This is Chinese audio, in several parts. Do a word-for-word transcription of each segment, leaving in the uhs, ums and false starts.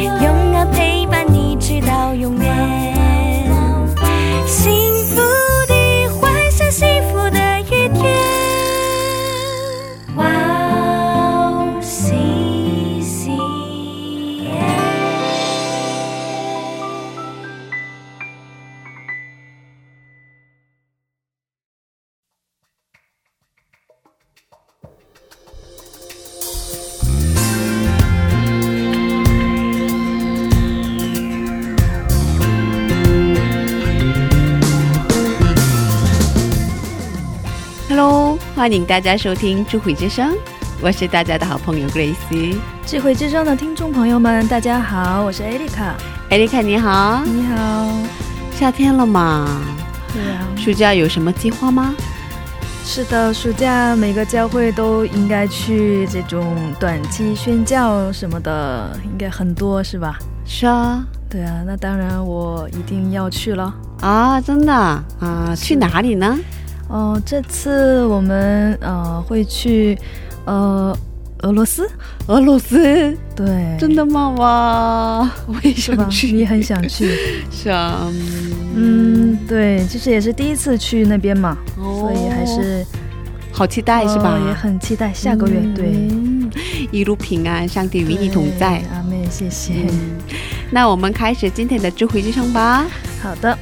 永远陪伴你直到永远欢迎大家收听智慧之声，我是大家的好朋友 Grace。 智慧之声的听众朋友们，大家好，我是 Erica。 Erica 你好。 你好，夏天了嘛？对啊。暑假有什么计划吗？ 是的，暑假每个教会都应该去这种短期宣教什么的，应该很多是吧？是啊，对啊，那当然我一定要去了啊。真的啊？去哪里呢？ 哦，这次我们会去俄罗斯。俄罗斯？对，真的吗？哇，我也是去，是啊，嗯，对，其实也是第一次去那边嘛，所以还是好期待是吧？也很期待下个月。对，一路平安，上帝与你同在。阿们，谢谢。那我们开始今天的智慧之声吧。好的。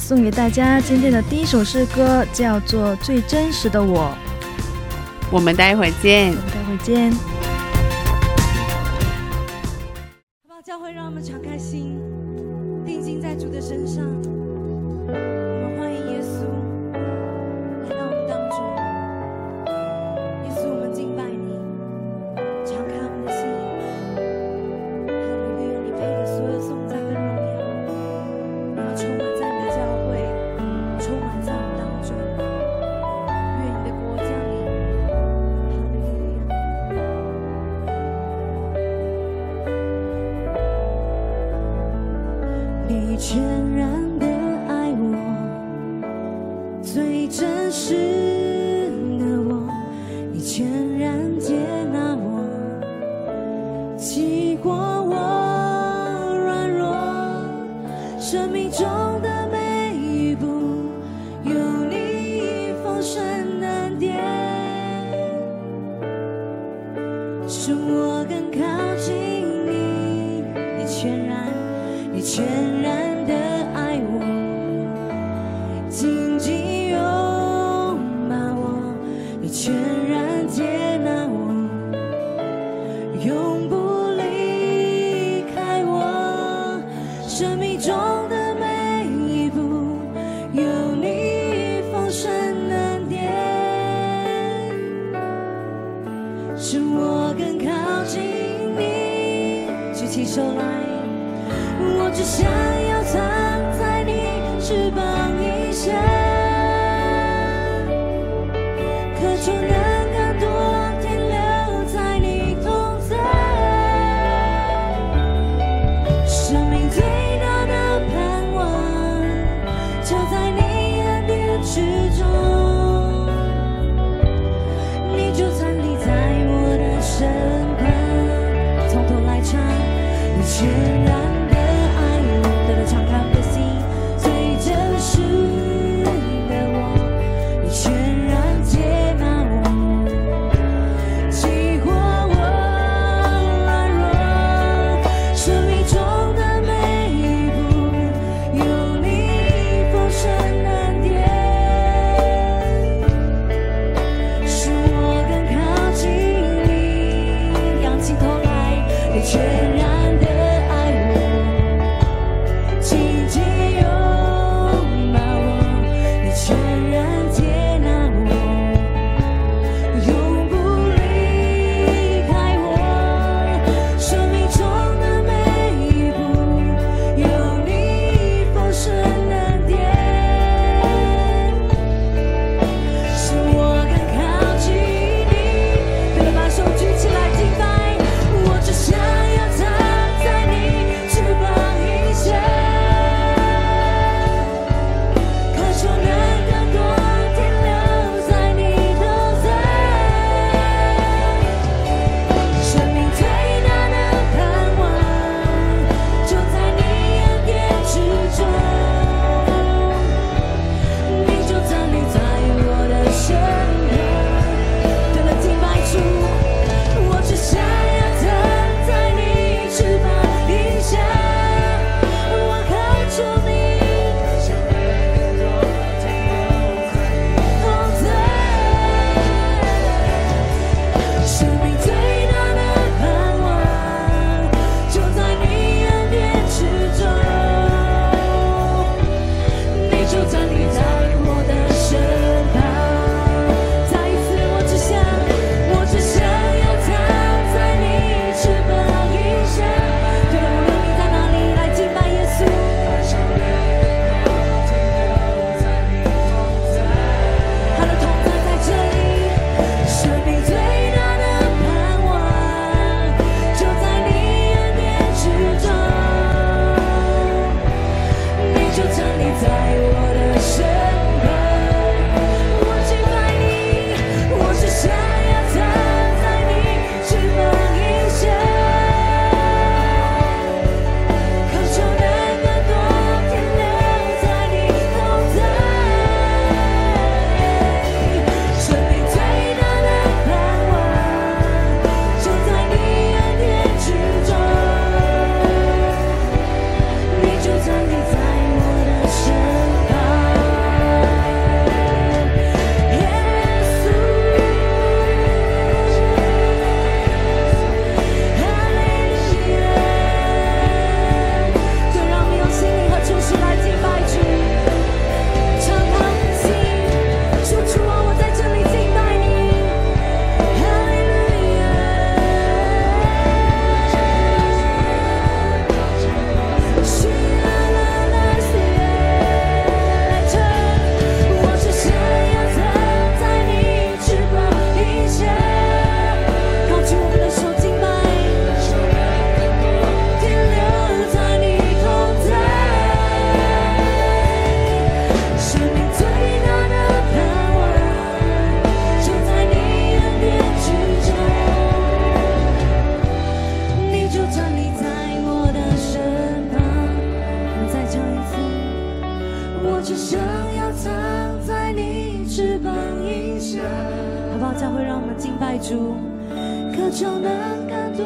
送给大家今天的第一首诗歌叫做最真实的我。我们待会儿见，我们待会儿见。好吧，教会让我们敞开心，定睛在主的身上。 全然接纳我好不好？教会让我们敬拜主。渴求能更多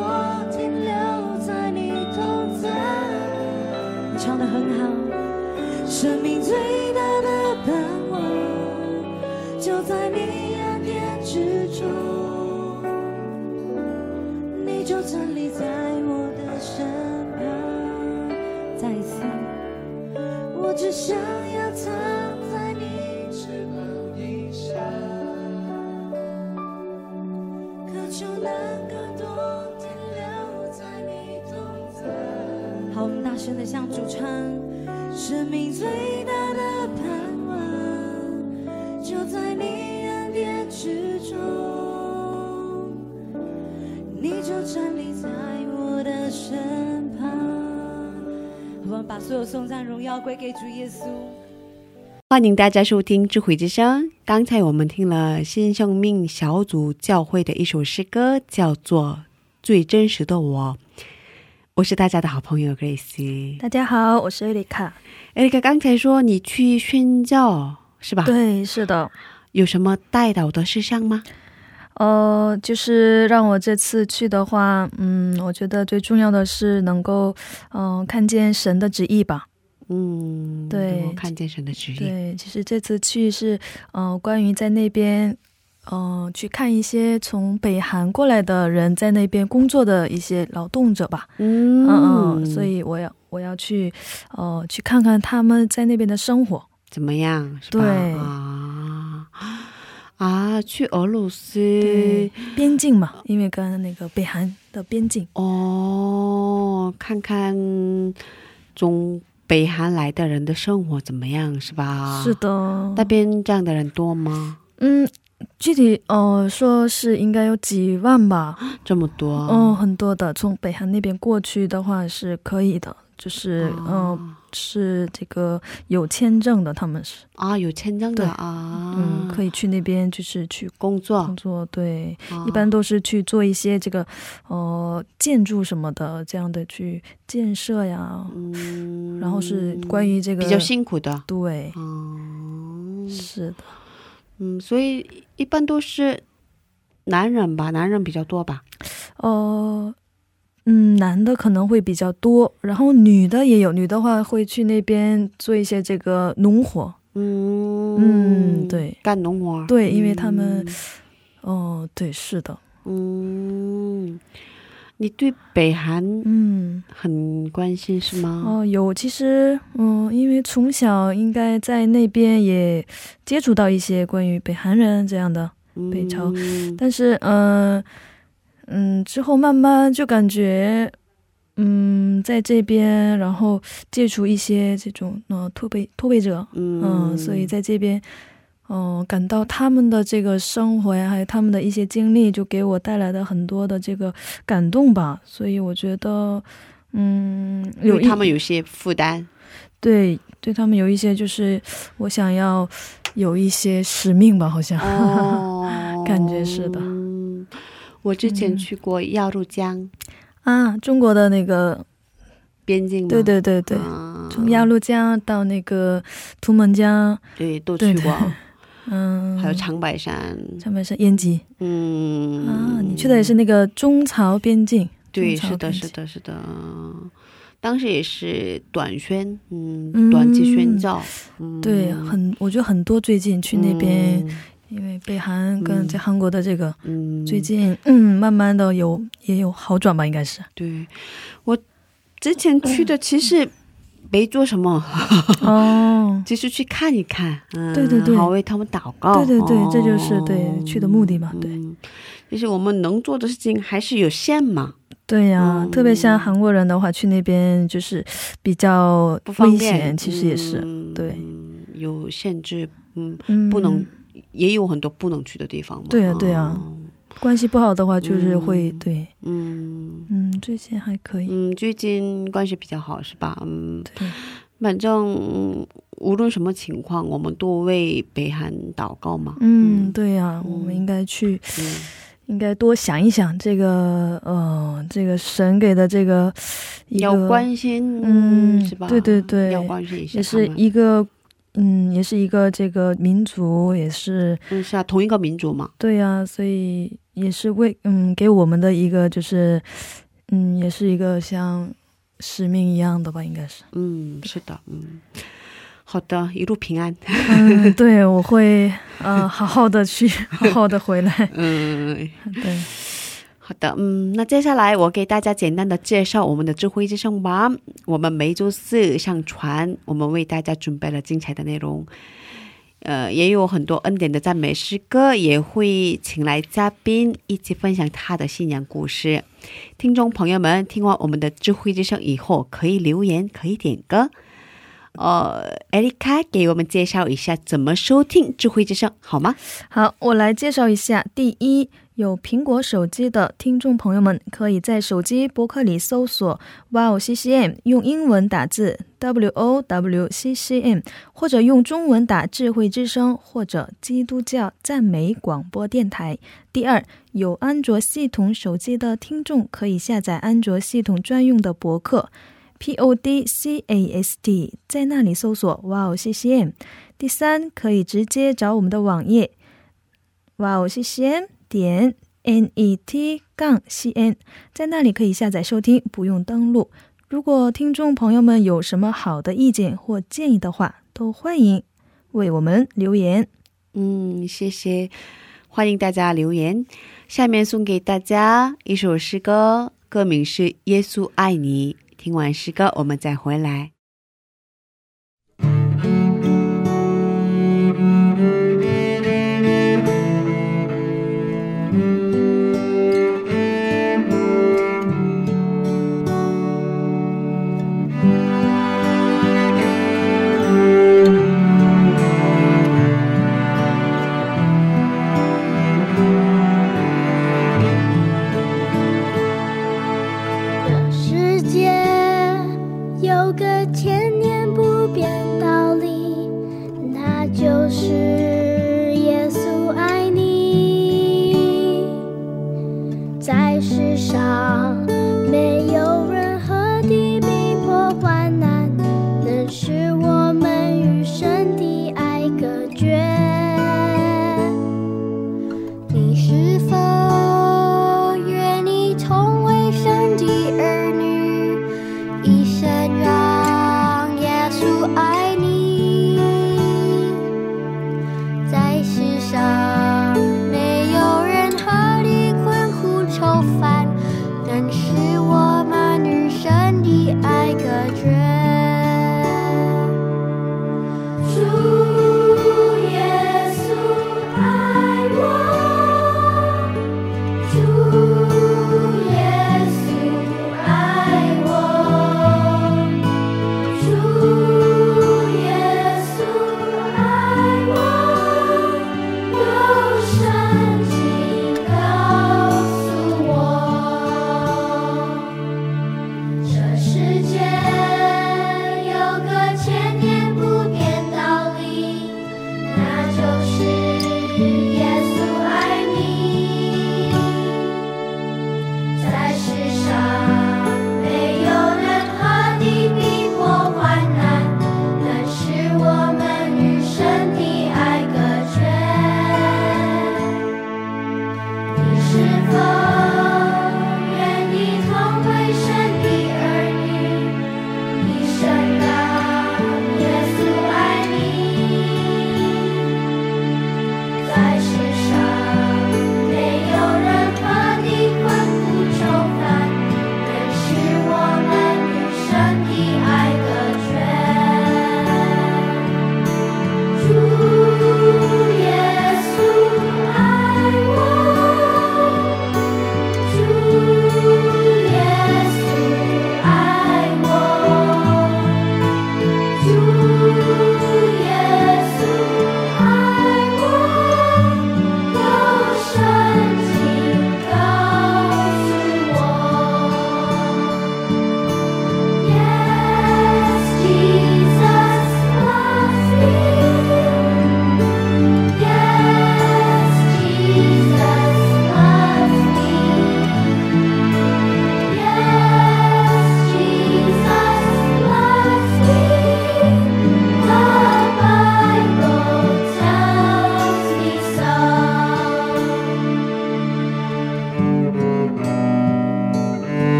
停留在你同在。你唱得很好。生命最大的盼望，就在你恩典之中，你就站立在我的身旁。再一次，我只想要他。 真的向主唱，生命最大的盼望，就在你恩典之中，你就站立在我的身旁。我们把所有颂赞荣耀归给主耶稣。欢迎大家收听智慧之声。刚才我们听了新生命小组教会的一首诗歌，叫做《最真实的我》。 我是大家的好朋友Grace。 大家好，我是Erica。 Erica 刚才说你去宣教是吧？ 对，是的。 有什么带到的事项吗？ 呃， 就是让我这次去的话， 嗯， 我觉得最重要的是能够 呃， 看见神的旨意吧。 嗯， 对，看见神的旨意。 对，其实这次去是 呃， 关于在那边 去看一些从北韩过来的人在那边工作的一些劳动者吧。嗯嗯，所以我要我要去呃去看看他们在那边的生活怎么样，是吧？啊啊，去俄罗斯边境嘛，因为跟那个北韩的边境哦，看看中 北韩来的人的生活怎么样，是吧？是的，那边这样的人多吗？嗯，具体呃说是应该有几万吧，这么多。哦，很多的，从北韩那边过去的话是可以的，就是呃是这个有签证的他们是啊，有签证的啊，嗯，可以去那边就是去工作，工作对，一般都是去做一些这个呃建筑什么的这样的去建设呀，然后是关于这个比较辛苦的，对，是的，嗯，所以一般都是男人吧，男人比较多吧？ 呃，嗯，男的可能会比较多，然后女的也有，女的话会去那边做一些这个农活，嗯，嗯，对，干农活，对，因为他们，哦，对，是的，嗯，你对北韩，嗯，很关心是吗？哦，有，其实，嗯，因为从小应该在那边也接触到一些关于北韩人这样的北朝，但是，嗯。 嗯，之后慢慢就感觉嗯在这边然后接触一些这种呃脱北脱北者，嗯，所以在这边嗯感到他们的这个生活还有他们的一些经历就给我带来了很多的这个感动吧，所以我觉得嗯有一他们有些负担，对对他们有一些就是我想要有一些使命吧，好像感觉是的。 我之前去过雅鲁江啊，中国的那个边境，对对对对，从雅鲁江到那个图们江，对，都去过，还有长白山，长白山延吉，嗯啊，你去的也是那个中朝边境，对，是的是的是的，当时也是短宣，嗯，短期宣教，对，很我觉得很多最近去那边。 因为北韩跟在韩国的这个最近嗯慢慢的有也有好转吧，应该是对，我之前去的其实没做什么，哦，其实去看一看，对对对，好为他们祷告，对对对，这就是对，去的目的嘛，对，其实我们能做的事情还是有限嘛。 对呀，特别像韩国人的话去那边就是比较不方便，其实也是，对，有限制，嗯，不能也有很多不能去的地方，对啊对啊，关系不好的话就是会，对，嗯，最近还可以，嗯，最近关系比较好是吧？嗯，对，反正无论什么情况我们都为北韩祷告嘛，嗯，对呀，我们应该去 应该多想一想这个呃这个神给的这个要关心，嗯，是吧？对对对，要关心一下，也是一个嗯，也是一个这个民族，也是，嗯，是啊，同一个民族嘛。对啊，所以也是为，嗯，给我们的一个就是，嗯，也是一个像使命一样的吧，应该是。嗯，是的，嗯，好的，一路平安。嗯，对，我会，呃，好好的去，好好的回来。嗯，对。 好的，嗯，那接下来我给大家简单的介绍我们的智慧之声吧。我们每周四上传我们为大家准备了精彩的内容，呃，也有很多恩典的赞美诗歌，也会请来嘉宾一起分享他的信仰故事。听众朋友们，听完我们的智慧之声以后，可以留言，可以点歌。呃，Erica给我们介绍一下第一。 有苹果手机的听众朋友们可以在手机博客里搜索 W O W C C M 用英文打字 W O W C C M 或者用中文打智慧之声或者基督教赞美广播电台。 第二，有安卓系统手机的听众可以下载安卓系统专用的博客 podcast， 在那里搜索 W O W C C M。 第三，可以直接找我们的网页 W O W C C M 点net杠cn， 在那里可以下载收听，不用登录。如果听众朋友们有什么好的意见或建议的话，都欢迎为我们留言。嗯，谢谢，欢迎大家留言。下面送给大家一首诗歌，歌名是《耶稣爱你》。听完诗歌我们再回来。 在世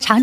常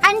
安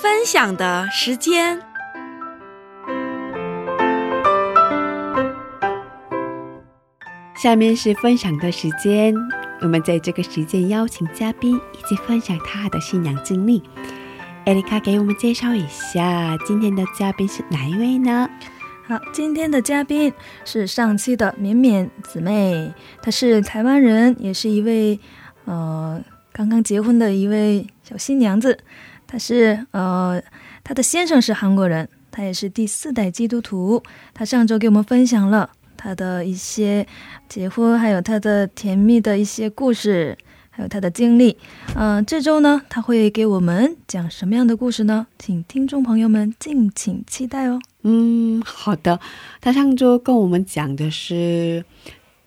分享的时间，下面是分享的时间。我们在这个时间邀请嘉宾一起分享他的信仰经历。艾丽卡给我们介绍一下今天的嘉宾是哪一位呢？好，今天的嘉宾是上期的敏敏姊妹，她是台湾人，也是一位呃刚刚结婚的一位小新娘子。她是呃，她的先生是韩国人，她也是第四代基督徒。她上周给我们分享了她的一些结婚，还有她的甜蜜的一些故事，还有她的经历。嗯、呃，这周呢，她会给我们讲什么样的故事呢？请听众朋友们敬请期待哦。嗯，好的。她上周跟我们讲的是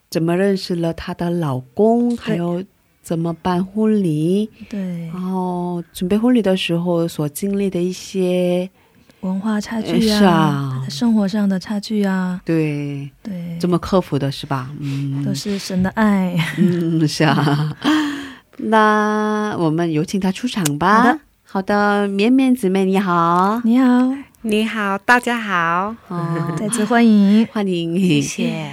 怎么认识了她的老公，还有怎么办婚礼，对，然后准备婚礼的时候所经历的一些文化差距啊，是啊，生活上的差距啊，对对，怎么克服的是吧？嗯，都是神的爱。嗯，是啊。那我们有请他出场吧。好的，好的，绵绵姊妹你好，你好，你好，大家好，哦、再次欢迎，欢迎，谢谢。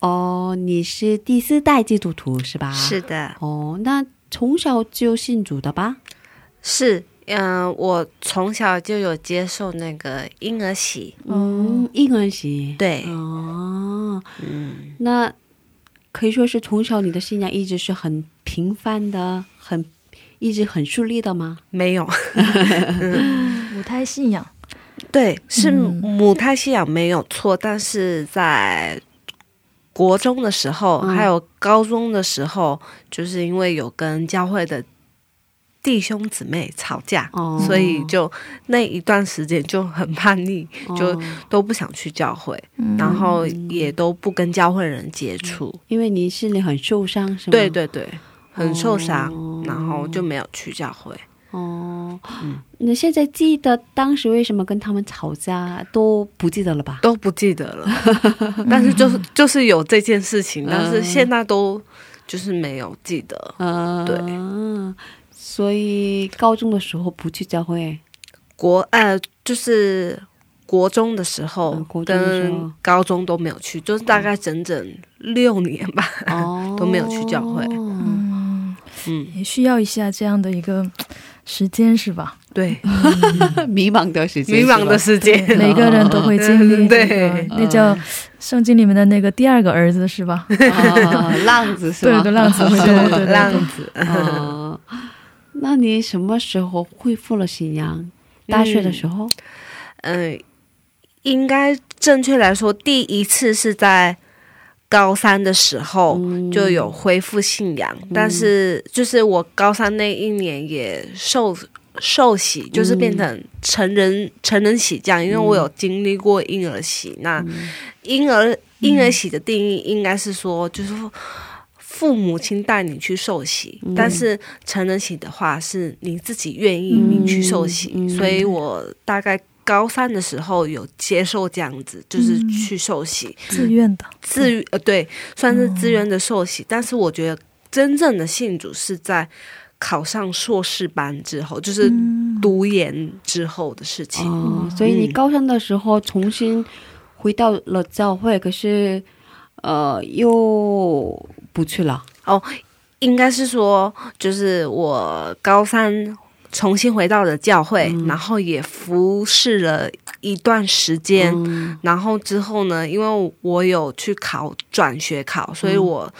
哦，你是第四代基督徒是吧？是的。哦，那从小就信主的吧？是，嗯、呃，我从小就有接受那个婴儿洗。嗯，婴儿洗。对。哦，嗯，那可以说是从小你的信仰一直是很平凡的，很一直很顺利的吗？没有，嗯、母胎信仰。对，是母胎信仰没有错，嗯、但是在国中的时候还有高中的时候、嗯、就是因为有跟教会的弟兄姊妹吵架、哦、所以就那一段时间就很叛逆、哦、就都不想去教会、嗯、然后也都不跟教会人接触、嗯、因为你心里很受伤是吗？对对对，很受伤、哦、然后就没有去教会。哦，你现在记得当时为什么跟他们吵架都不记得了吧？都不记得了。但是就是就是有这件事情、嗯、但是现在都就是没有记得、嗯、对。所以高中的时候不去教会，国呃就是国中的时候跟高中都没有去，就是大概整整六年吧、哦、都没有去教会。嗯嗯，也需要一下这样的一个时间是吧？对、嗯、迷茫的时间，迷茫的时间每个人都会经历、这个、对，那叫圣经里面的那个第二个儿子是吧、哦、浪子是吧？对对，浪子会对浪子、哦、那你什么时候恢复了信仰？大学的时候？嗯、呃、应该正确来说第一次是在高三的时候就有恢复信仰、嗯、但是就是我高三那一年也受受洗，就是变成成人、嗯、成人洗这样，因为我有经历过婴儿洗、嗯、那婴儿婴儿洗的定义应该是说就是父母亲带你去受洗、嗯、但是成人洗的话是你自己愿意你去受洗、嗯、所以我大概高三的时候有接受这样子，就是去受洗、嗯、自愿的自呃对算是自愿的受洗、嗯、但是我觉得真正的信主是在考上硕士班之后，就是读研之后的事情、嗯哦、所以你高三的时候重新回到了教会、嗯、可是呃，又不去了哦，应该是说就是我高三重新回到了教会、嗯、然后也服侍了一段时间、嗯、然后之后呢因为我有去考转学考，所以我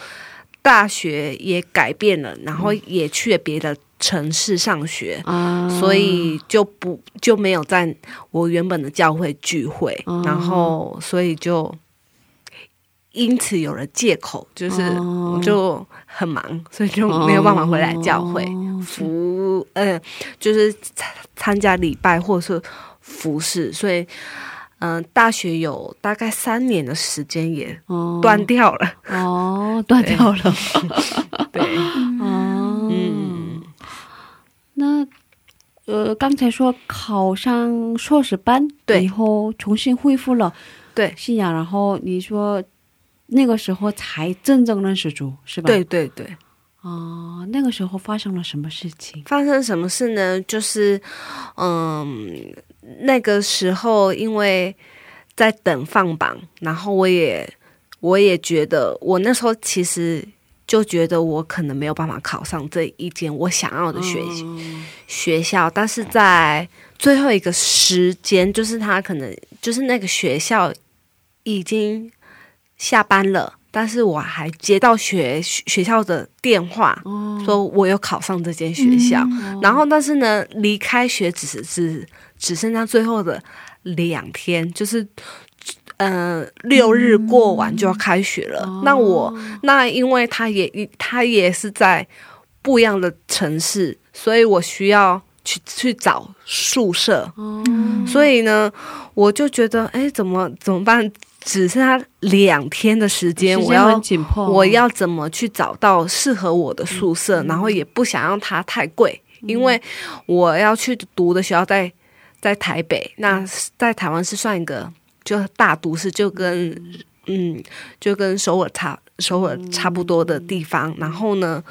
大学也改变了、嗯、然后也去了别的城市上学、嗯、所以就不就没有在我原本的教会聚会、嗯、然后所以就因此有了借口，就是我就很忙、哦、所以就没有办法回来教会、哦、服呃就是参加礼拜或是服侍，所以嗯、呃，大学有大概三年的时间也断掉了哦, 哦断掉了对, 对哦嗯，那呃刚才说考上硕士班以后重新恢复了对信仰，然后你说那个时候才真正认识主是吧？对对对哦、呃，那个时候发生了什么事情？发生什么事呢？就是嗯，那个时候因为在等放榜，然后我也我也觉得我那时候其实就觉得我可能没有办法考上这一间我想要的学、嗯、学校，但是在最后一个时间就是他可能就是那个学校已经下班了，但是我还接到学学校的电话、哦、说我有考上这间学校、嗯哦、然后但是呢离开学只是只只剩下最后的两天，就是呃六日过完就要开学了、嗯、那我那因为他也他也是在不一样的城市，所以我需要去去找宿舍、嗯、所以呢我就觉得哎怎么怎么办，只剩下两天的时间，我要我要怎么去找到适合我的宿舍、嗯、然后也不想让它太贵、嗯、因为我要去读的学校在在台北、嗯、那在台湾是算一个就大都市，就跟 嗯, 嗯就跟首尔差首尔差不多的地方、嗯、然后呢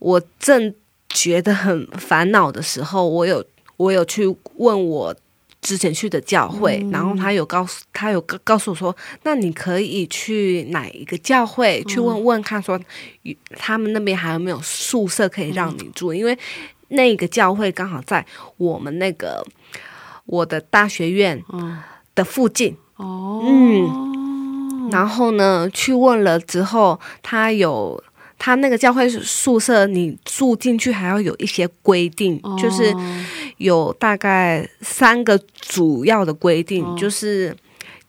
我正觉得很烦恼的时候，我有我有去问我之前去的教会、嗯、然后他有告诉他有告诉我说，那你可以去哪一个教会、嗯、去问问看说他们那边还有没有宿舍可以让你住、嗯、因为那个教会刚好在我们那个我的大学院的附近、嗯嗯、哦，然后呢去问了之后，他有他那个教会宿舍你住进去还要有一些规定、哦、就是有大概三个主要的规定、哦、就是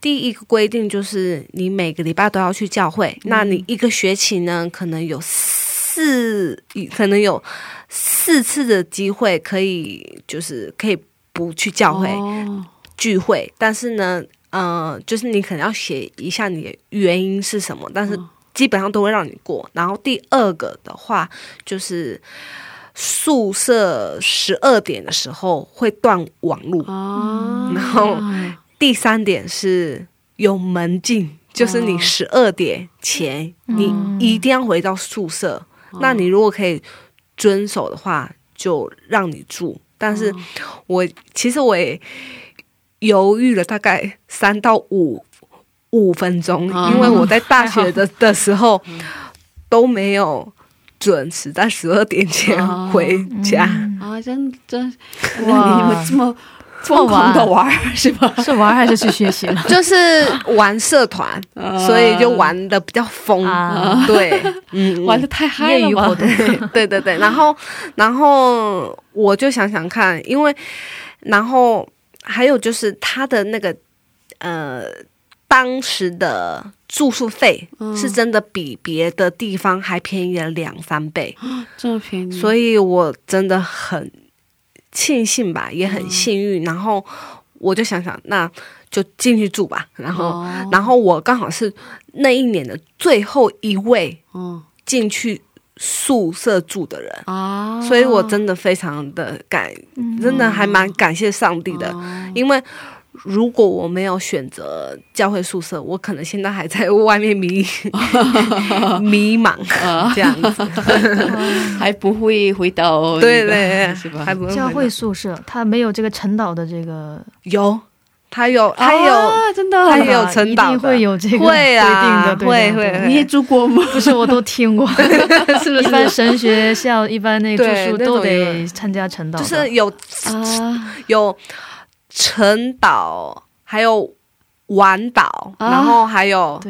第一个规定就是你每个礼拜都要去教会、嗯、那你一个学期呢可能有四可能有四次的机会可以就是可以不去教会、哦、聚会，但是呢呃，就是你可能要写一下你的原因是什么，但是、哦基本上都会让你过。然后第二个的话就是宿舍十二点的时候会断网路、哦、然后第三点是有门禁、哦、就是你十二点前、嗯、你一定要回到宿舍、哦、那你如果可以遵守的话就让你住，但是我、哦、其实我也犹豫了大概三到五五分钟，因为我在大学的、嗯、的时候都没有准时在十二点前回家、嗯、啊！真真哇，你们这么疯狂的玩是吧？是玩还是去学习了？就是玩社团、啊，所以就玩的比较疯、啊，对，嗯，玩的太嗨了吧？对对对，然后然后我就想想看，因为然后还有就是他的那个呃。当时的住宿费是真的比别的地方还便宜了两三倍，这么便宜，所以我真的很庆幸吧，也很幸运、嗯、然后我就想想那就进去住吧，然后、哦、然后我刚好是那一年的最后一位进去宿舍住的人，所以我真的非常的感真的还蛮感谢上帝的，因为 如果我没有选择教会宿舍，我可能现在还在外面迷迷茫这样子，还不会回到对对还不会回到教会宿舍。它没有这个晨祷的这个有 他有他有他有晨祷，一定会有这个，我也读过吗？不是，我都听过，一般神学校一般那个住宿都得参加晨祷，就是有晨祷，还有晚祷，然后还有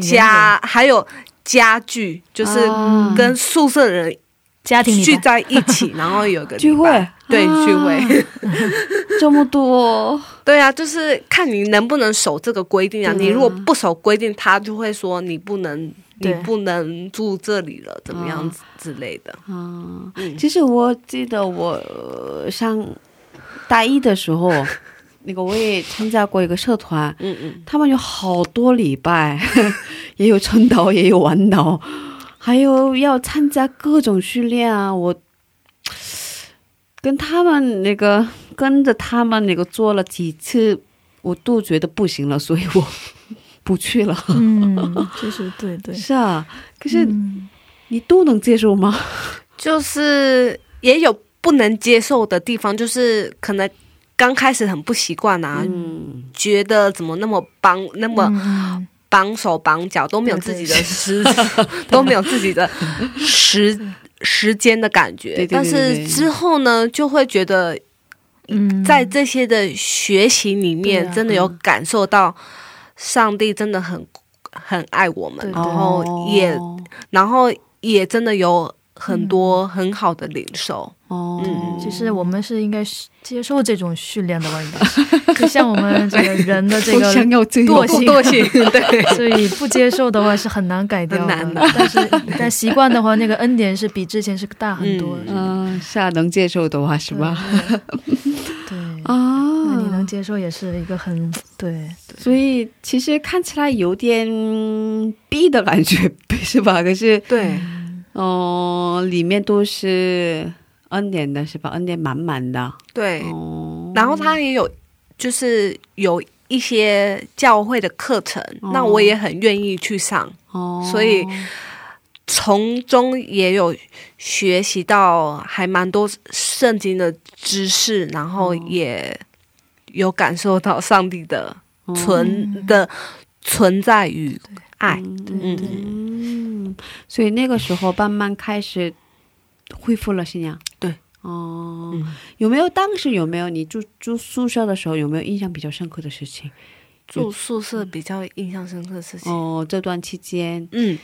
家还有家聚，就是跟宿舍人 家庭聚在一起，然后有个聚会，对聚会，这么多，对啊，就是看你能不能守这个规定啊。你如果不守规定，他就会说你不能，你不能住这里了，怎么样之类的。其实我记得我上大一的时候，那个我也参加过一个社团，他们有好多礼拜，也有晨祷，也有晚祷。 还有要参加各种训练啊，我跟他们那个跟着他们那个做了几次我都觉得不行了，所以我不去了。嗯，就是对对，是啊。可是你都能接受吗？就是可能 刚开始很不习惯啊，觉得怎么那么帮那么 绑手绑脚都没有自己的时，都没有自己的时间的感觉，但是之后呢就会觉得在这些的学习里面真的有感受到上帝真的很很爱我们，然后也然后也真的有很多很好的领受。 其实我们是应该接受这种训练的问题，就像我们这个人的这个惰性，对，所以不接受的话是很难改掉的，但是但习惯的话那个恩典是比之前是大很多，是啊，能接受的话是吧？对啊，那你能接受也是一个很对，所以其实看起来有点逼的感觉是吧？可是对哦里面都是 恩典的是吧？恩典满满的，对，然后他也有就是有一些教会的课程，那我也很愿意去上，所以从中也有学习到还蛮多圣经的知识，然后也有感受到上帝的存的存在与爱。对对，所以那个时候慢慢开始 恢复了信仰？对，哦，有没有当时有没有你住住宿舍的时候有没有印象比较深刻的事情？住宿舍比较印象深刻的事情哦，这段期间嗯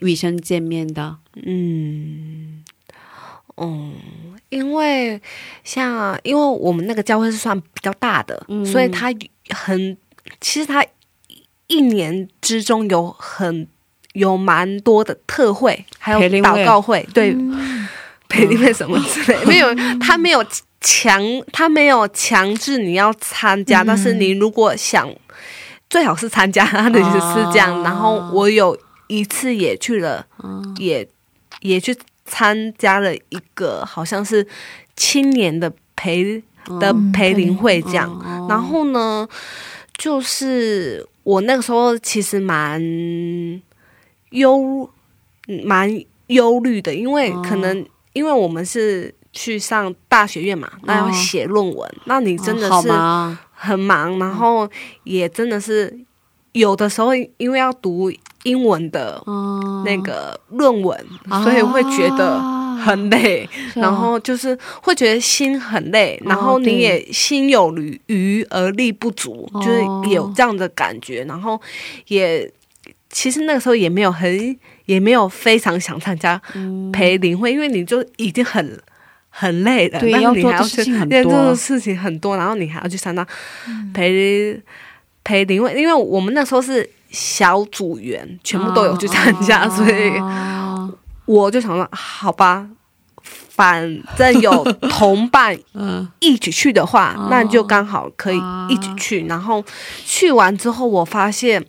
与神见面的，嗯，因为像因为我们那个教会是算比较大的，所以他很其实他一年之中有很 有蛮多的特会，还有祷告会，对，培灵会什么之类，没有他没有强他没有强制你要参加，但是你如果想最好是参加他的是这样，然后我有一次也去了，也也去参加了一个好像是青年的培的培灵会这样，然后呢就是我那个时候其实蛮 忧蛮忧虑的，因为可能因为我们是去上大学院嘛，那要写论文，那你真的是很忙，然后也真的是有的时候因为要读英文的那个论文，所以会觉得很累，然后就是会觉得心很累，然后你也心有余而力不足，就是有这样的感觉，然后也 其实那个时候也没有很也没有非常想参加培灵会，因为你就已经很很累了，然后你还要去做这种事情很多，然后你还要去参加培培灵会，因为我们那时候是小组员，全部都有去参加，所以我就想说好吧，反正有同伴一起去的话，那就刚好可以一起去，然后去完之后我发现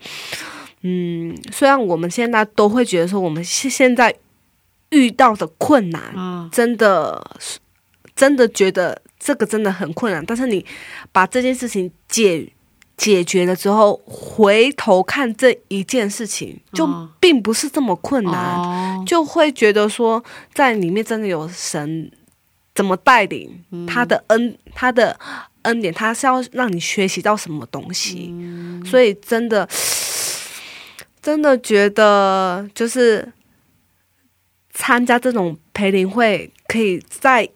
嗯，虽然我们现在都会觉得说我们现在遇到的困难、嗯、真的真的觉得这个真的很困难，但是你把这件事情解解决了之后，回头看这一件事情就并不是这么困难、哦、就会觉得说在里面真的有神怎么带领、嗯、他的恩他的恩典，他是要让你学习到什么东西、嗯、所以真的真的觉得就是参加这种培灵会可以再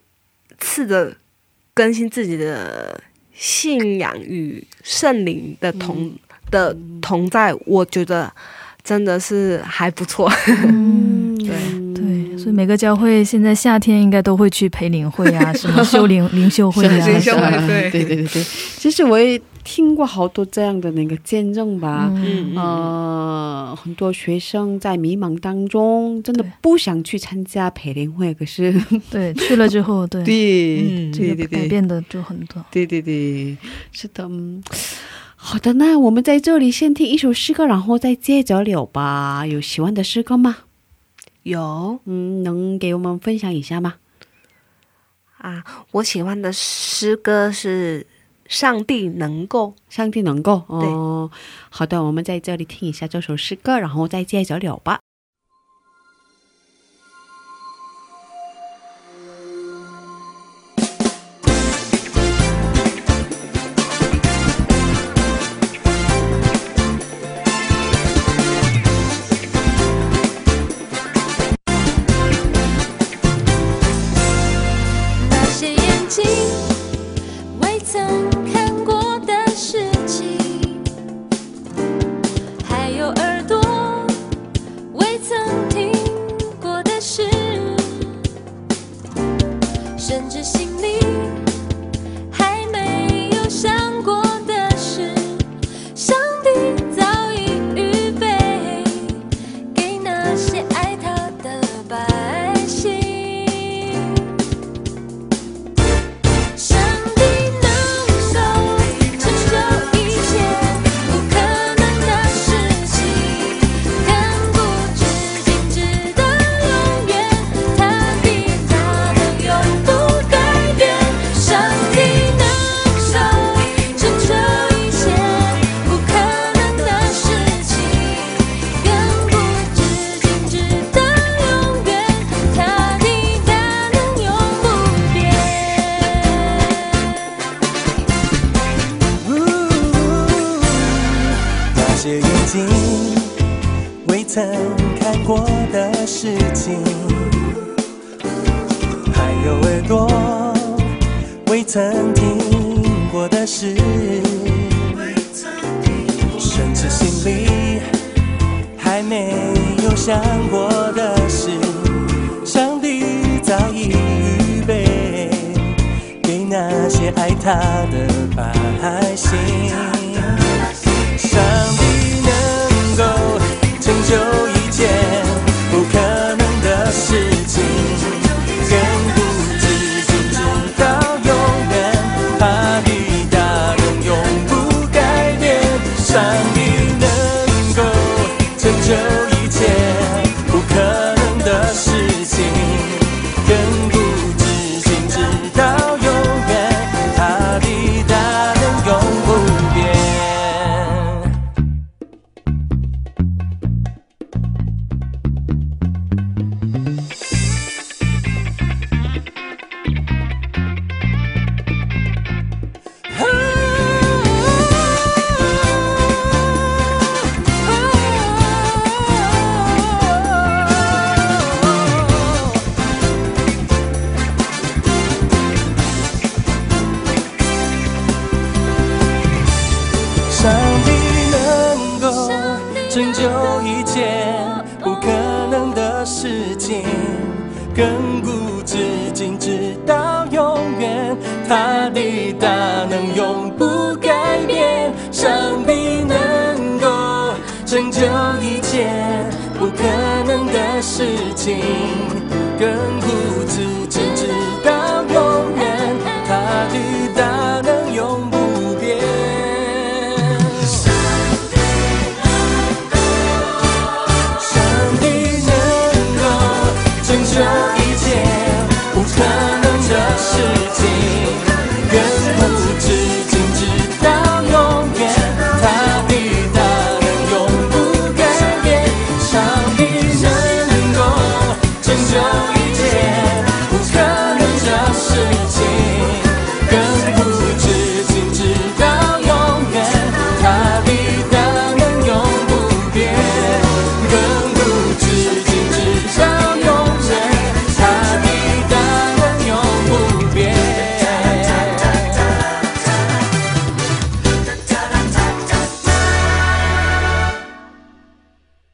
次的更新自己的信仰与圣灵的同、嗯、的同在，我觉得真的是还不错、嗯、对对，所以每个教会现在夏天应该都会去培灵会啊什么修灵灵修会啊什么对对对对，其实我也听过好多这样的那个见证吧、嗯、呃，很多学生在迷茫当中真的不想去参加培灵会，可是对去了之后对对、嗯、这个改变的就很多，对对对是的。好的，那我们在这里先听一首诗歌，然后再接着聊吧。有喜欢的诗歌吗？有，嗯，能给我们分享一下吗？啊，我喜欢的诗歌是上帝能够，上帝能够，哦，好的，我们在这里听一下这首诗歌，然后再接着聊吧。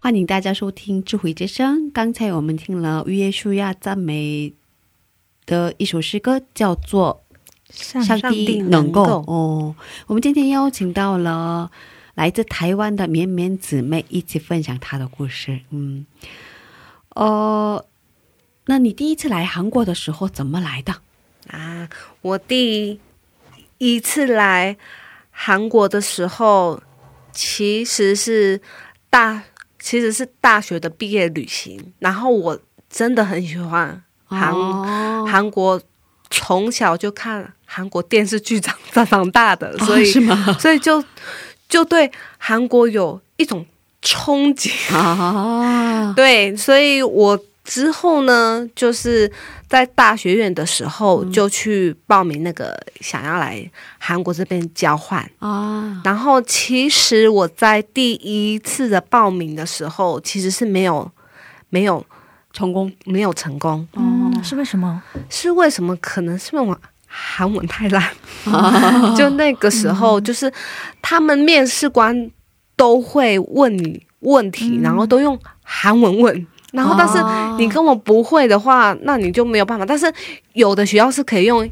欢迎大家收听智慧之声，刚才我们听了月书亚赞美的一首诗歌叫做上帝能够。我们今天邀请到了来自台湾的绵绵姊妹一起分享她的故事。那你第一次来韩国的时候怎么来的啊？我第一次来韩国的时候其实是大 其实是大学的毕业旅行，然后我真的很喜欢韩国电视剧长长大的，所以就对韩国有一种憧憬。对，所以我之后呢就是在大学院的时候就去报名那个想要来韩国这边交换，然后其实我在第一次的报名的时候其实是没有没有成功没有成功。是为什么？是为什么？可能是因为韩文太烂，就那个时候就是他们面试官都会问你问题，然后都用 韩文问，然后但是你根本不会的话，那你就没有办法。但是有的学校是可以用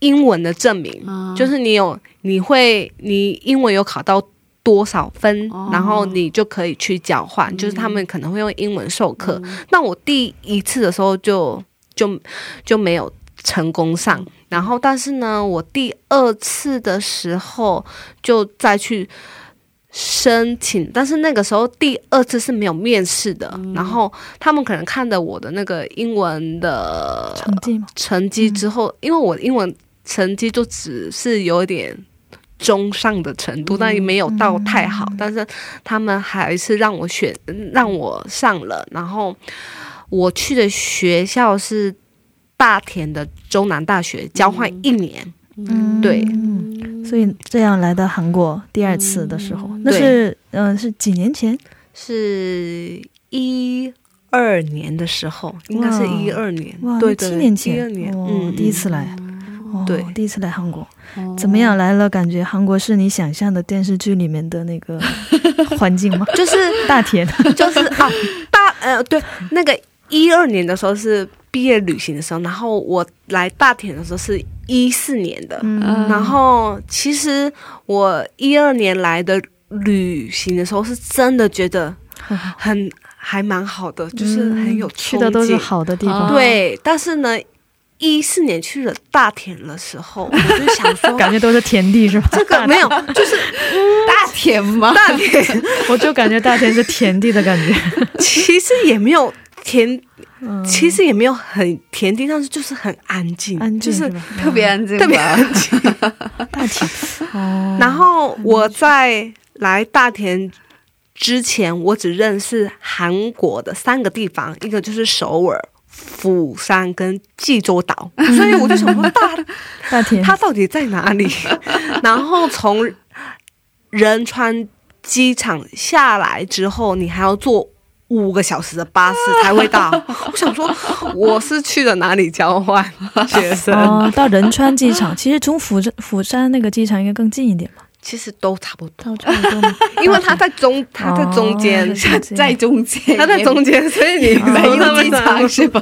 英文的证明，就是你有你会你英文有考到多少分，然后你就可以去交换，就是他们可能会用英文授课。那我第一次的时候就就就没有成功上，然后但是呢我第二次的时候就再去 申请，但是那个时候第二次是没有面试的，然后他们可能看的我的那个英文的成绩，成绩之后，因为我的英文成绩就只是有点中上的程度，但也没有到太好，但是他们还是让我选让我上了，然后我去的学校是大田的中南大学交换一年。 对，所以这样来到韩国第二次的时候，那是嗯是几年前，是一二年的时候，应该是一二年。对，七年前。哦，第一次来。对，第一次来韩国怎么样？来了感觉韩国是你想象的电视剧里面的那个环境吗？就是大田，就是啊大呃对，那个一二年的时候是 毕业旅行的时候，然后我来大田的时候是一四年的，然后其实我一二年来的旅行的时候是真的觉得很还蛮好的，就是很有趣的，去的都是好的地方。对，但是呢一四年去了大田的时候我就想说感觉都是田地是吧？这个没有，就是大田吗？大田我就感觉大田是田地的感觉。其实也没有 其实也没有很田地，但是就是很安静，就是特别安静，特别安静。然后我在来大田之前我只认识韩国的三个地方，一个就是首尔、釜山跟济州岛，所以我就想说大它到底在哪里，然后从仁川机场下来之后你还要坐 五个小时的巴士才会到。我想说我是去了哪里交换？其实都差不多，因为它在中它在中间，在中间，在中间，所以你在一个地方是吧？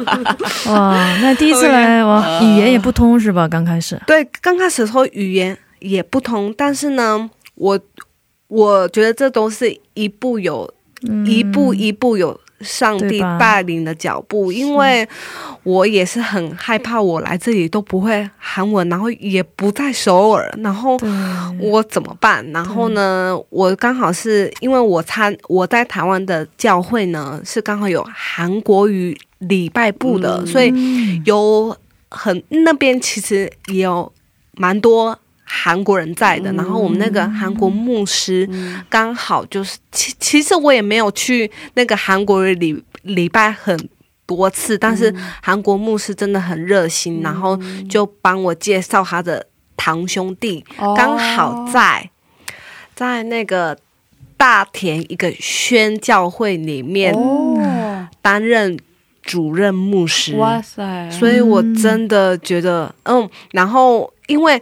哇，那第一次来，我语言也不通是吧？刚开始对，刚开始的时候语言也不通，但是呢我我觉得这都是一步有 一步一步有上帝带领的脚步，因为我也是很害怕我来这里都不会韩文，然后也不在首尔，然后我怎么办？然后呢我刚好是因为我参我在台湾的教会呢是刚好有韩国语礼拜部的，所以有很那边其实也有蛮多 韩国人在的，然后我们那个韩国牧师刚好就是其实我也没有去那个韩国礼拜很多次，但是韩国牧师真的很热心，然后就帮我介绍他的堂兄弟，刚好在在那个大田一个宣教会里面担任 主任牧师，所以我真的觉得嗯，然后因为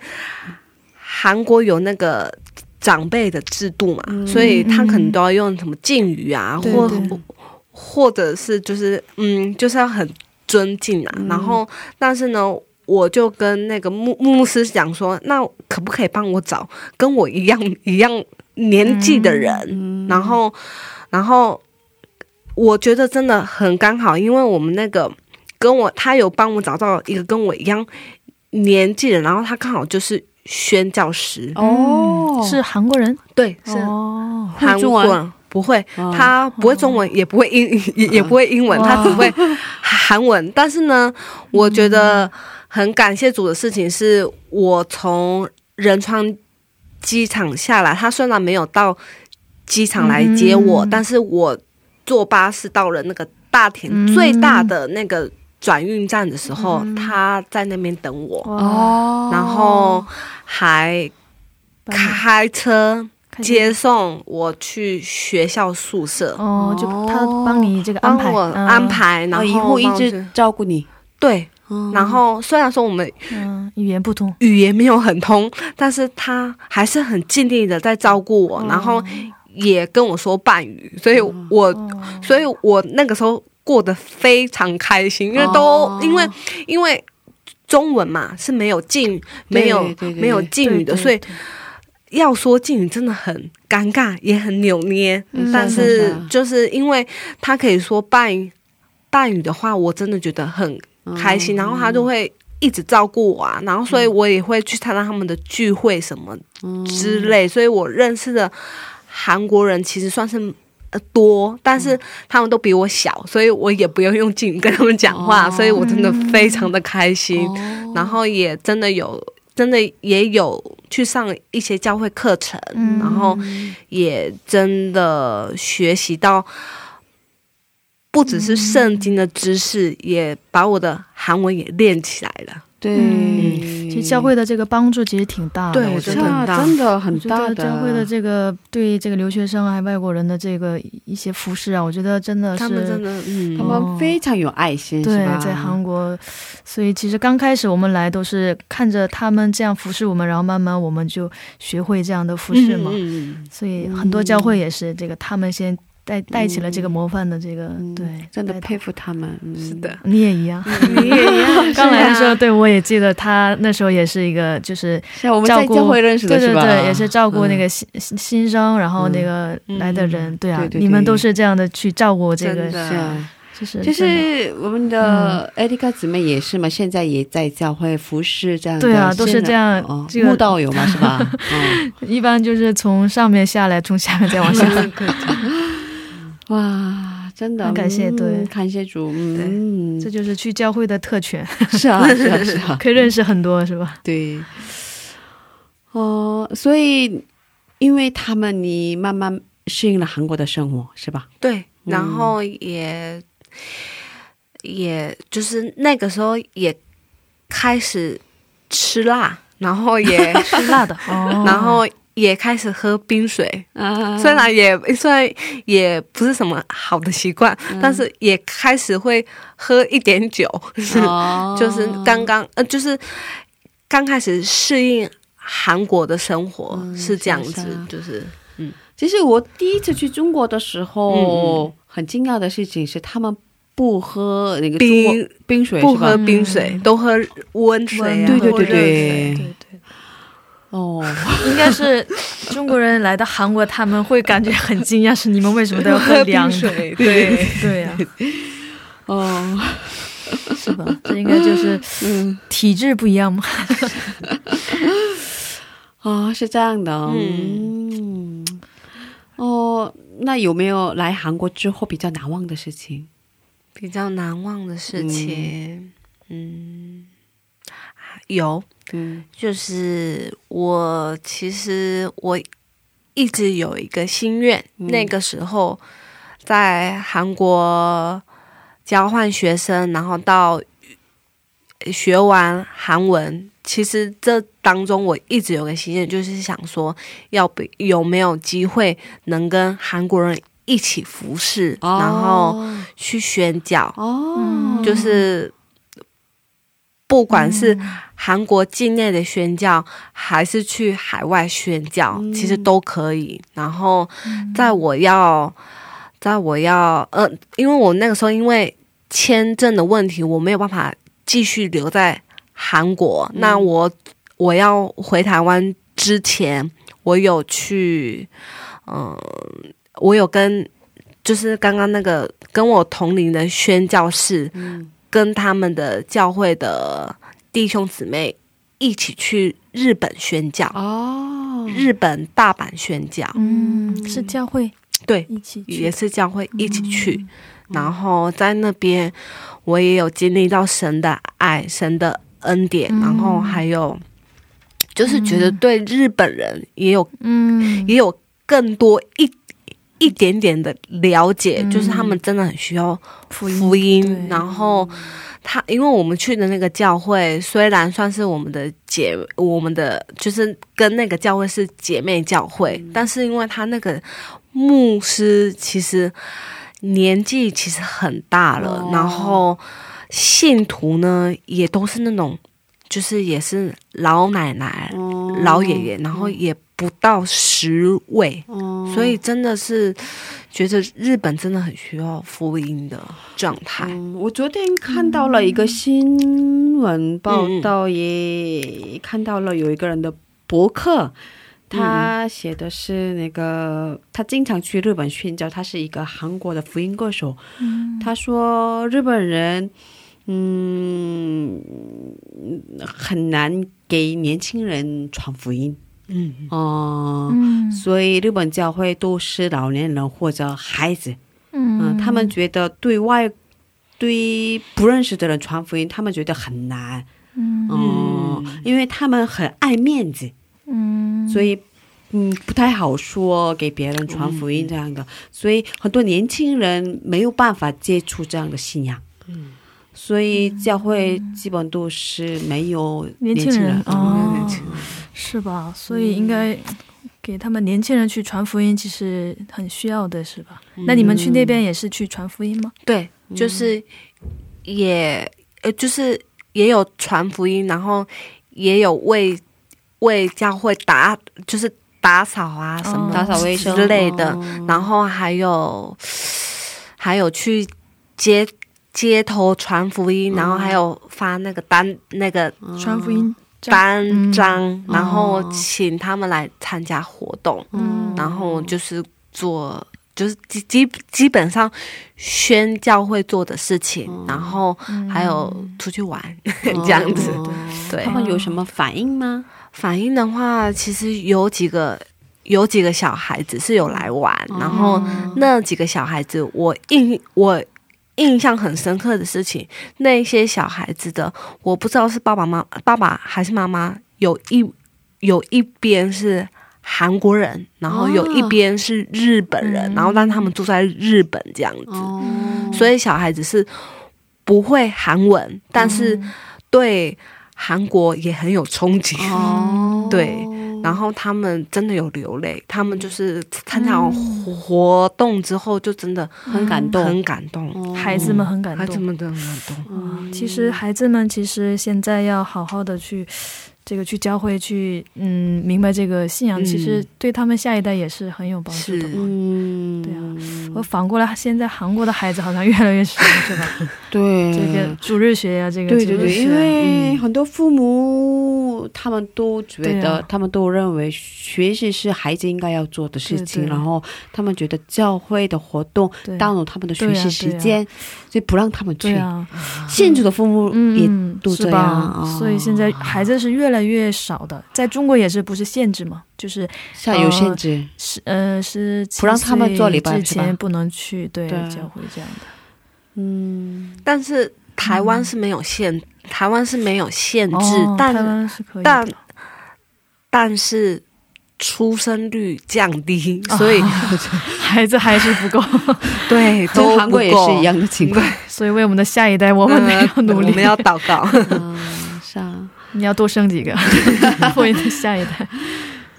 韩国有那个长辈的制度嘛，所以他很都要用什么敬语啊，或或者是就是嗯，就是要很尊敬啊，然后但是呢我就跟那个牧牧师讲说，那可不可以帮我找跟我一样一样年纪的人，然后然后 我觉得真的很刚好，因为我们那个跟我他有帮我找到一个跟我一样年纪人，然后他刚好就是宣教师，是韩国人，对，是韩国人不会，他不会中文也不会英也不会英文，他只会韩文。但是呢我觉得很感谢主的事情是我从仁川机场下来，他虽然没有到机场来接我，但是我 坐巴士到了那个大田最大的那个转运站的时候，他在那边等我，然后还开车接送我去学校宿舍，就他帮你一直照顾你，对，然后虽然说我们语言不通，语言没有很通，但是他还是很尽力的在照顾我，然后 也跟我说半语，所以我那个时候过得非常开心，因为都因为因为中文嘛是没有敬没有没有敬语的，所以要说敬语真的很尴尬也很扭捏，但是就是因为他可以说半语半语的话我真的觉得很开心，然后他就会 一直照顾我啊，然后所以我也会去参加他们的聚会什么之类，所以我认识的韩国人其实算是多，但是他们都比我小，所以我也不用敬跟他们讲话，所以我真的非常的开心，然后也真的有真的也有去上一些教会课程，然后也真的学习到 不只是圣经的知识，也把我的韩文也练起来了。对，其实教会的这个帮助其实挺大的，我觉得真的很大的，他们真的他们非常有爱心，是吧？对，在韩国，所以其实刚开始我们来都是看着他们这样服侍我们，然后慢慢我们就学会这样的服侍嘛，所以很多教会也是这个他们先 带起了这个模范的这个，对，真的佩服他们。是的，你也一样，刚来的时候对我也记得他那时候也是一个就是像我们在教会认识的是吧？对对对，也是照顾那个新生，然后那个来的人，对啊，你们都是这样的去照顾我这个，就是就是我们的艾丽卡姊妹也是嘛，现在也在教会服侍这样，对啊，都是这样一步到有嘛是吧？一般就是从上面下来，从下面再往下，哇 真的感谢，对，感谢主，嗯，这就是去教会的特权，是啊是啊是啊，可以认识很多是吧？对，哦，所以因为他们你慢慢适应了韩国的生活是吧？对，然后也也就是那个时候也开始吃辣，然后也吃辣的，然后 也开始喝冰水，虽然也虽然也不是什么好的习惯，但是也开始会喝一点酒，就是刚刚就是刚开始适应韩国的生活是这样子，就是嗯，其实我第一次去中国的时候很惊讶的事情是他们 不喝那个冰水，不喝冰水，都喝温水，对对对对 应该是中国人来到韩国他们会感觉很惊讶，是你们为什么都要喝凉水，对对啊，是吧，这应该就是体质不一样嘛。哦，是这样的。哦，那有没有来韩国之后比较难忘的事情？ 嗯，比较难忘的事情。有，就是我其实我一直有一个心愿，那个时候在韩国交换学生，然后到学完韩文，其实这当中我一直有个心愿，就是想说要有没有机会能跟韩国人 一起服侍，然后去宣教。就是不管是韩国境内的宣教还是去海外宣教，其实都可以。然后在我要在我要呃因为我那个时候因为签证的问题我没有办法继续留在韩国，那我我要回台湾之前，我有去嗯 我有跟就是刚刚那个跟我同龄的宣教士跟他们的教会的弟兄姊妹一起去日本宣教，日本大阪宣教，是教会，对，也是教会一起去。然后在那边我也有经历到神的爱，神的恩典，然后还有就是觉得对日本人也有也有更多一 一点点的了解，就是他们真的很需要福音。然后他因为我们去的那个教会虽然算是我们的姐我们的就是跟那个教会是姐妹教会，但是因为他那个牧师其实年纪其实很大了，然后信徒呢也都是那种就是也是老奶奶老爷爷， 不到十位，所以真的是觉得日本真的很需要福音的状态。我昨天看到了一个新闻报道，也看到了有一个人的博客，他写的是那个他经常去日本宣教，他是一个韩国的福音歌手，他说日本人嗯很难给年轻人传福音。 哦，所以日本教会都是老年人或者孩子，他们觉得对外对不认识的人传福音他们觉得很难，因为他们很爱面子，所以不太好说给别人传福音这样的，所以很多年轻人没有办法接触这样的信仰，所以教会基本都是没有年轻人。 是吧，所以应该给他们年轻人去传福音其实很需要的是吧？那你们去那边也是去传福音吗？对，就是也就是也有传福音，然后也有为教会打就是打扫啊什么，打扫卫生之类的，然后还有还有去街街头传福音，然后还有发那个单那个传福音 单章，然后请他们来参加活动，然后就是做就是基基本上宣教会做的事情，然后还有出去玩这样子。他们有什么反应吗？反应的话，其实有几个有几个小孩子是有来玩，然后那几个小孩子我印我 印象很深刻的事情，那些小孩子的我不知道是爸爸妈妈，爸爸还是妈妈有一有一边是韩国人，然后有一边是日本人，然后但他们住在日本这样子，所以小孩子是不会韩文，但是对 韩国也很有憧憬。对，然后他们真的有流泪，他们就是参加活动之后就真的很感动，孩子们很感动，孩子们都很感动。其实孩子们其实现在要好好的去这个去教会去嗯明白这个信仰，其实对他们下一代也是很有帮助的。对啊，我反过来现在韩国的孩子好像越来越少是吧？对，这个主日学啊，这个对对对，因为很多父母 他们都觉得他们都认为学习是孩子应该要做的事情，然后他们觉得教会的活动耽误他们的学习时间，所以不让他们去。限制的父母也都这样。所以现在孩子是越来越少的，在中国也是不是限制嘛，就是下有限制，是呃是不让他们做礼拜之前不能去对教会这样的。但是台湾是没有限，台湾是没有限制，但但是出生率降低，所以孩子还是不够，对，都韩国也是一样的情况，所以我们要祷告，是啊，你要多生几个，为你的下一代，我们要祷告。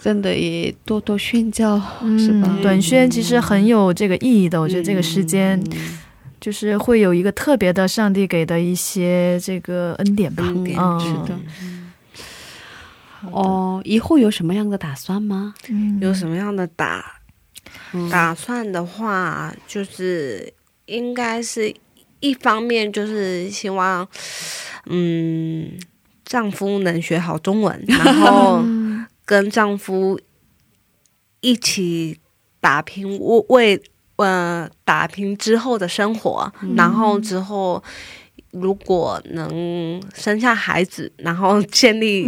真的也多多宣教是吧，短宣其实很有这个意义的，我觉得这个时间就是会有一个特别的上帝给的一些这个恩典吧。是的，哦，以后有什么样的打算吗？有什么样的打打算的话，就是应该是一方面就是希望嗯丈夫能学好中文，然后跟丈夫 一起打拼为呃打拼之后的生活，然后之后如果能生下孩子，然后建立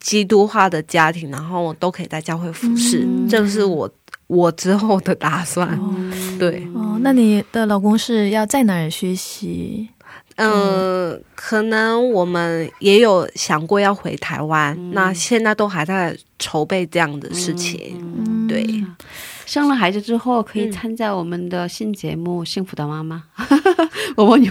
基督化的家庭，然后都可以带教会服侍，正是我我之后的打算。对，那你的老公是要在哪儿学习？嗯，可能我们也有想过要回台湾，那现在都还在筹备这样的事情。对，生了孩子之后可以参加我们的信节目《幸福的妈妈》，我们有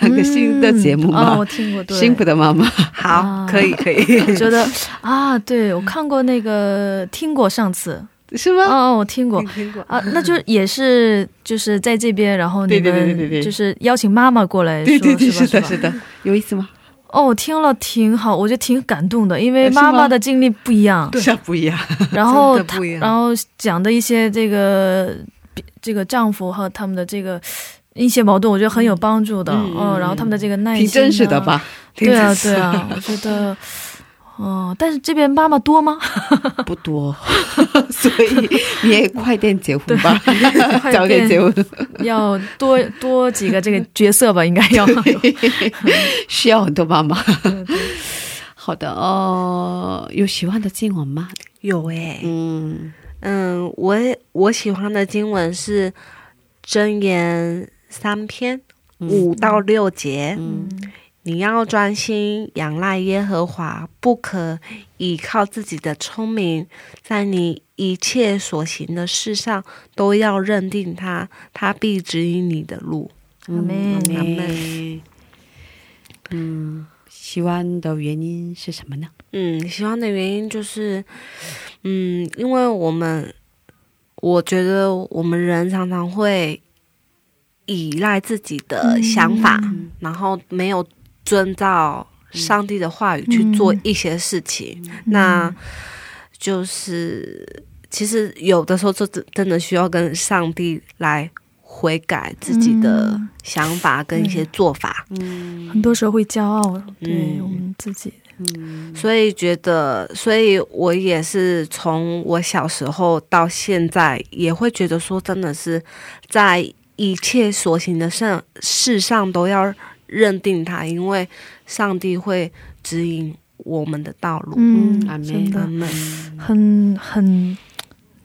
两个新的节目。哦，我听过，对，幸福的妈妈。好，可以可以，觉得啊，对，我看过那个听过上次。 是吗？哦，听过啊，那就是也是就是在这边，然后对对对对，就是邀请妈妈过来，是吧？哦，听了挺好，我就挺感动的，因为妈妈的经历不一样，是不一样。然后然后讲的一些这个这个丈夫和他们的这个一些矛盾，我觉得很有帮助的。哦，然后他们的这个耐心真的，对啊对啊，我觉得。 哦，但是这边妈妈多吗？不多，所以你也快点结婚吧，早点结婚，要多多几个这个角色吧，应该要需要很多妈妈。好的，哦，有喜欢的经文吗？有诶，嗯嗯，我我喜欢的经文是箴言三篇五到六节。 你要专心仰赖耶和华，不可倚靠自己的聪明，在你一切所行的事上都要认定他，他必指引你的路。阿们。嗯，喜欢的原因是什么呢？嗯，喜欢的原因就是嗯因为我们我觉得我们人常常会依赖自己的想法，然后没有 遵照上帝的话语去做一些事情，那就是有的时候真的需要跟上帝来悔改自己的想法跟一些做法。很多时候会骄傲，对我们自己。所以觉得，所以我也是从我小时候到现在也会觉得说，真的是在一切所行的事上都要 认定他，因为上帝会指引我们的道路。阿们，阿们，很很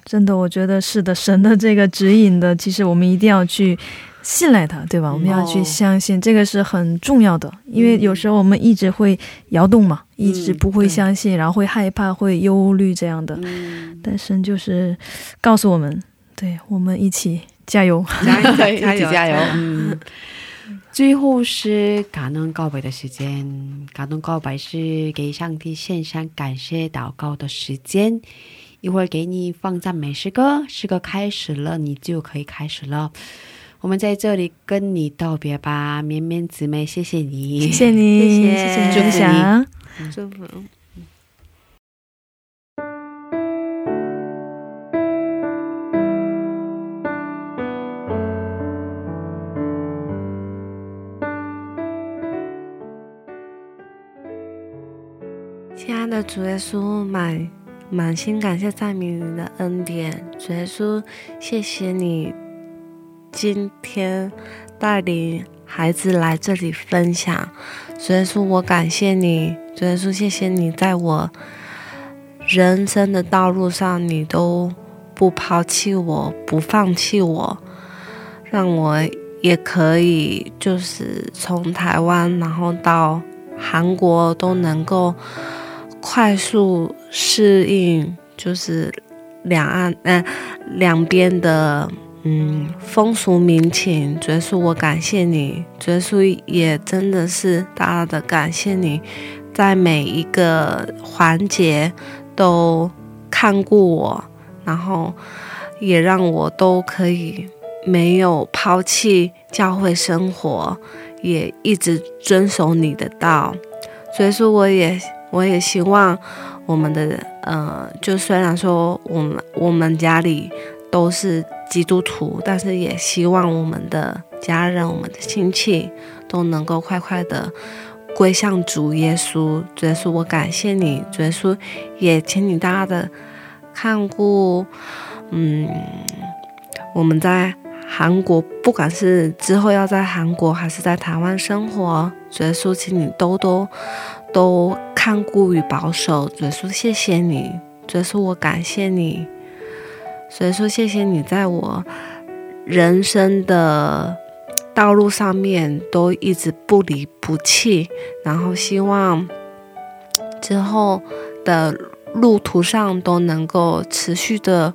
真的，我觉得是的，神的这个指引的，其实我们一定要去信赖他，对吧？我们要去相信，这个是很重要的，因为有时候我们一直会摇动嘛，一直不会相信，然后会害怕，会忧虑这样的，但神就是告诉我们，对，我们一起加油，加油，一起加油。 最后是感恩告白的时间，感恩告白是给上帝献上感谢祷告的时间。一会儿给你放赞美诗歌，诗歌开始了，你就可以开始了。我们在这里跟你道别吧，绵绵姊妹，谢谢你，谢谢你，谢谢你，祝福你。 主耶稣，满满心感谢赞美你的恩典，主耶稣谢谢你今天带领孩子来这里分享，主耶稣我感谢你，主耶稣谢谢你在我人生的道路上你都不抛弃我，不放弃我，让我也可以就是从台湾然后到韩国都能够快速适应就是两岸、呃、两边的嗯风俗民情。追溯我感谢你，追溯也真的是大大的感谢你，在每一个环节都看顾我，然后也让我都可以没有抛弃教会生活，也一直遵守你的道。所以说我也我也希望我们的呃，就虽然说我们我们家里都是基督徒，但是也希望我们的家人我们的亲戚都能够快快的归向主耶稣。主耶稣我感谢你，主耶稣也请你大大的看顾嗯，我们在韩国不管是之后要在韩国还是在台湾生活，主耶稣请你都都都看顾与保守。主耶稣谢谢你，主耶稣我感谢你，主耶稣谢谢你在我人生的道路上面都一直不离不弃，然后希望之后的路途上都能够持续的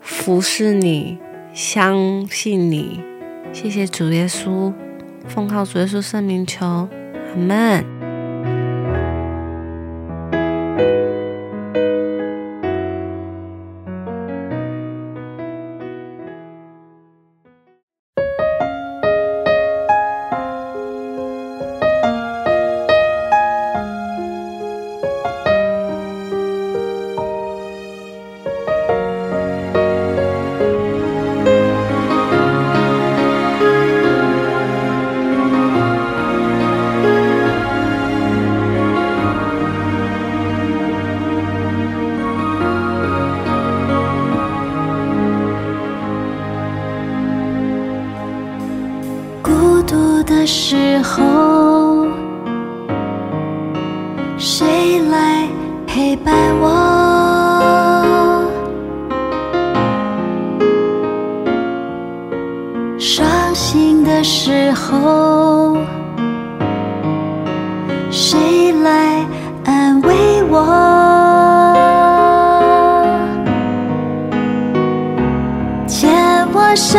服侍你，相信你。谢谢主耶稣，奉靠主耶稣圣名求，阿们。时候谁来陪伴我，伤心的时候谁来安慰我，牵我手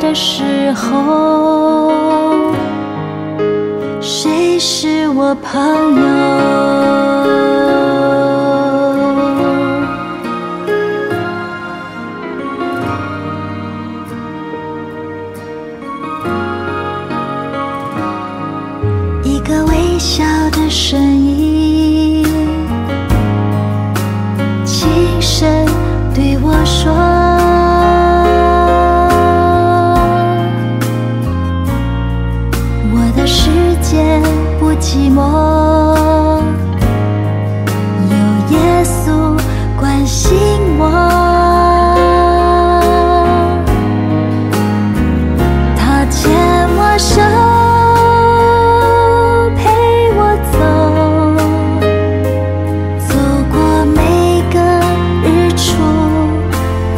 的时候，谁是我朋友？一个微笑的声音，轻声对我说。寂寞有耶稣关心我，他牵我手陪我走，走过每个日出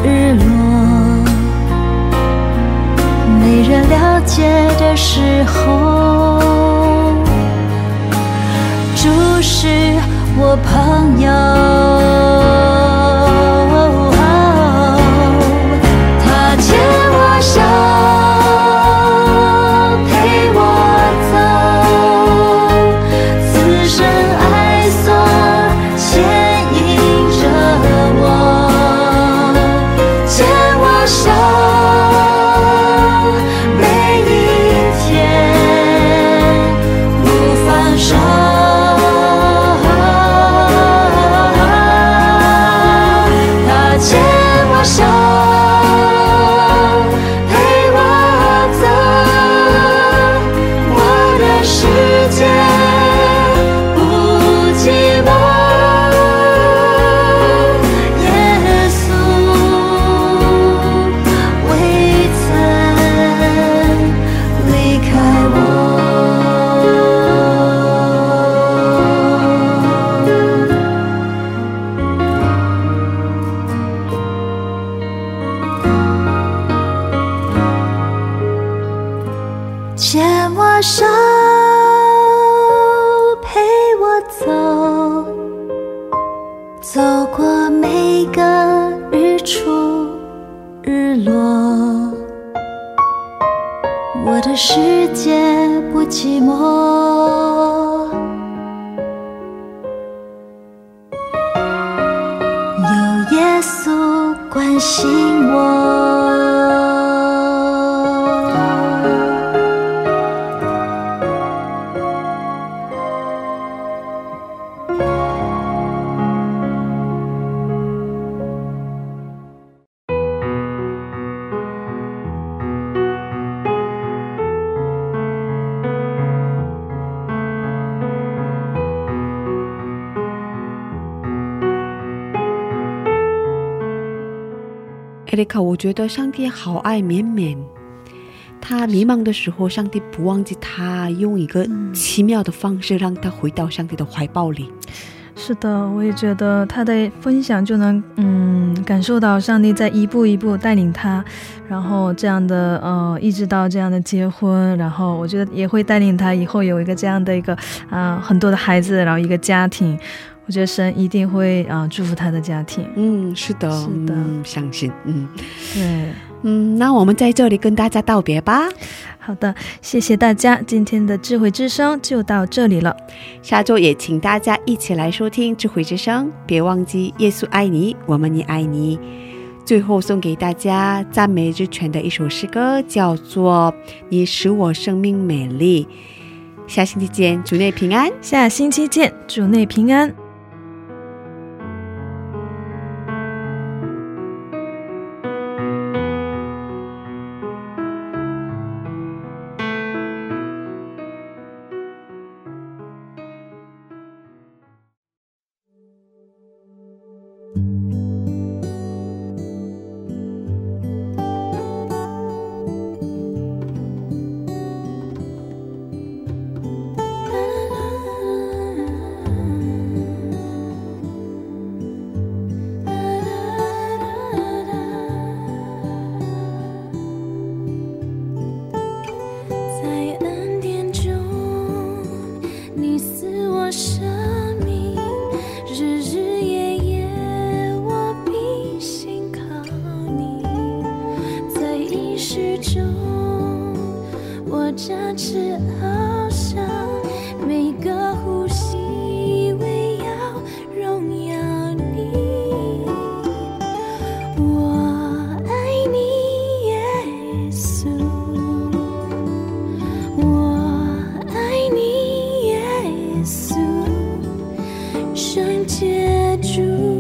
日落，没人了解的时候，是我朋友，他牵我手陪我走，此生爱锁牵引着我，牵我手每一天不放手。快速关心我。艾丽卡，我觉得上帝好爱绵绵，他迷茫的时候，上帝不忘记他，用一个奇妙的方式让他回到上帝的怀抱里。是的，我也觉得他的分享就能嗯感受到上帝在一步一步带领他，然后这样的呃一直到这样的结婚，然后我觉得也会带领他以后有一个这样的一个啊、呃、很多的孩子，然后一个家庭。我觉得神一定会、呃、祝福他的家庭。嗯，是的，是的，嗯、相信。嗯，对，嗯，那我们在这里跟大家道别吧。好的，谢谢大家，今天的智慧之声就到这里了。下周也请大家一起来收听智慧之声，别忘记耶稣爱你，我们也爱你。最后送给大家赞美之泉的一首诗歌，叫做《你使我生命美丽》。下星期见，主内平安。下星期见，主内平安。接住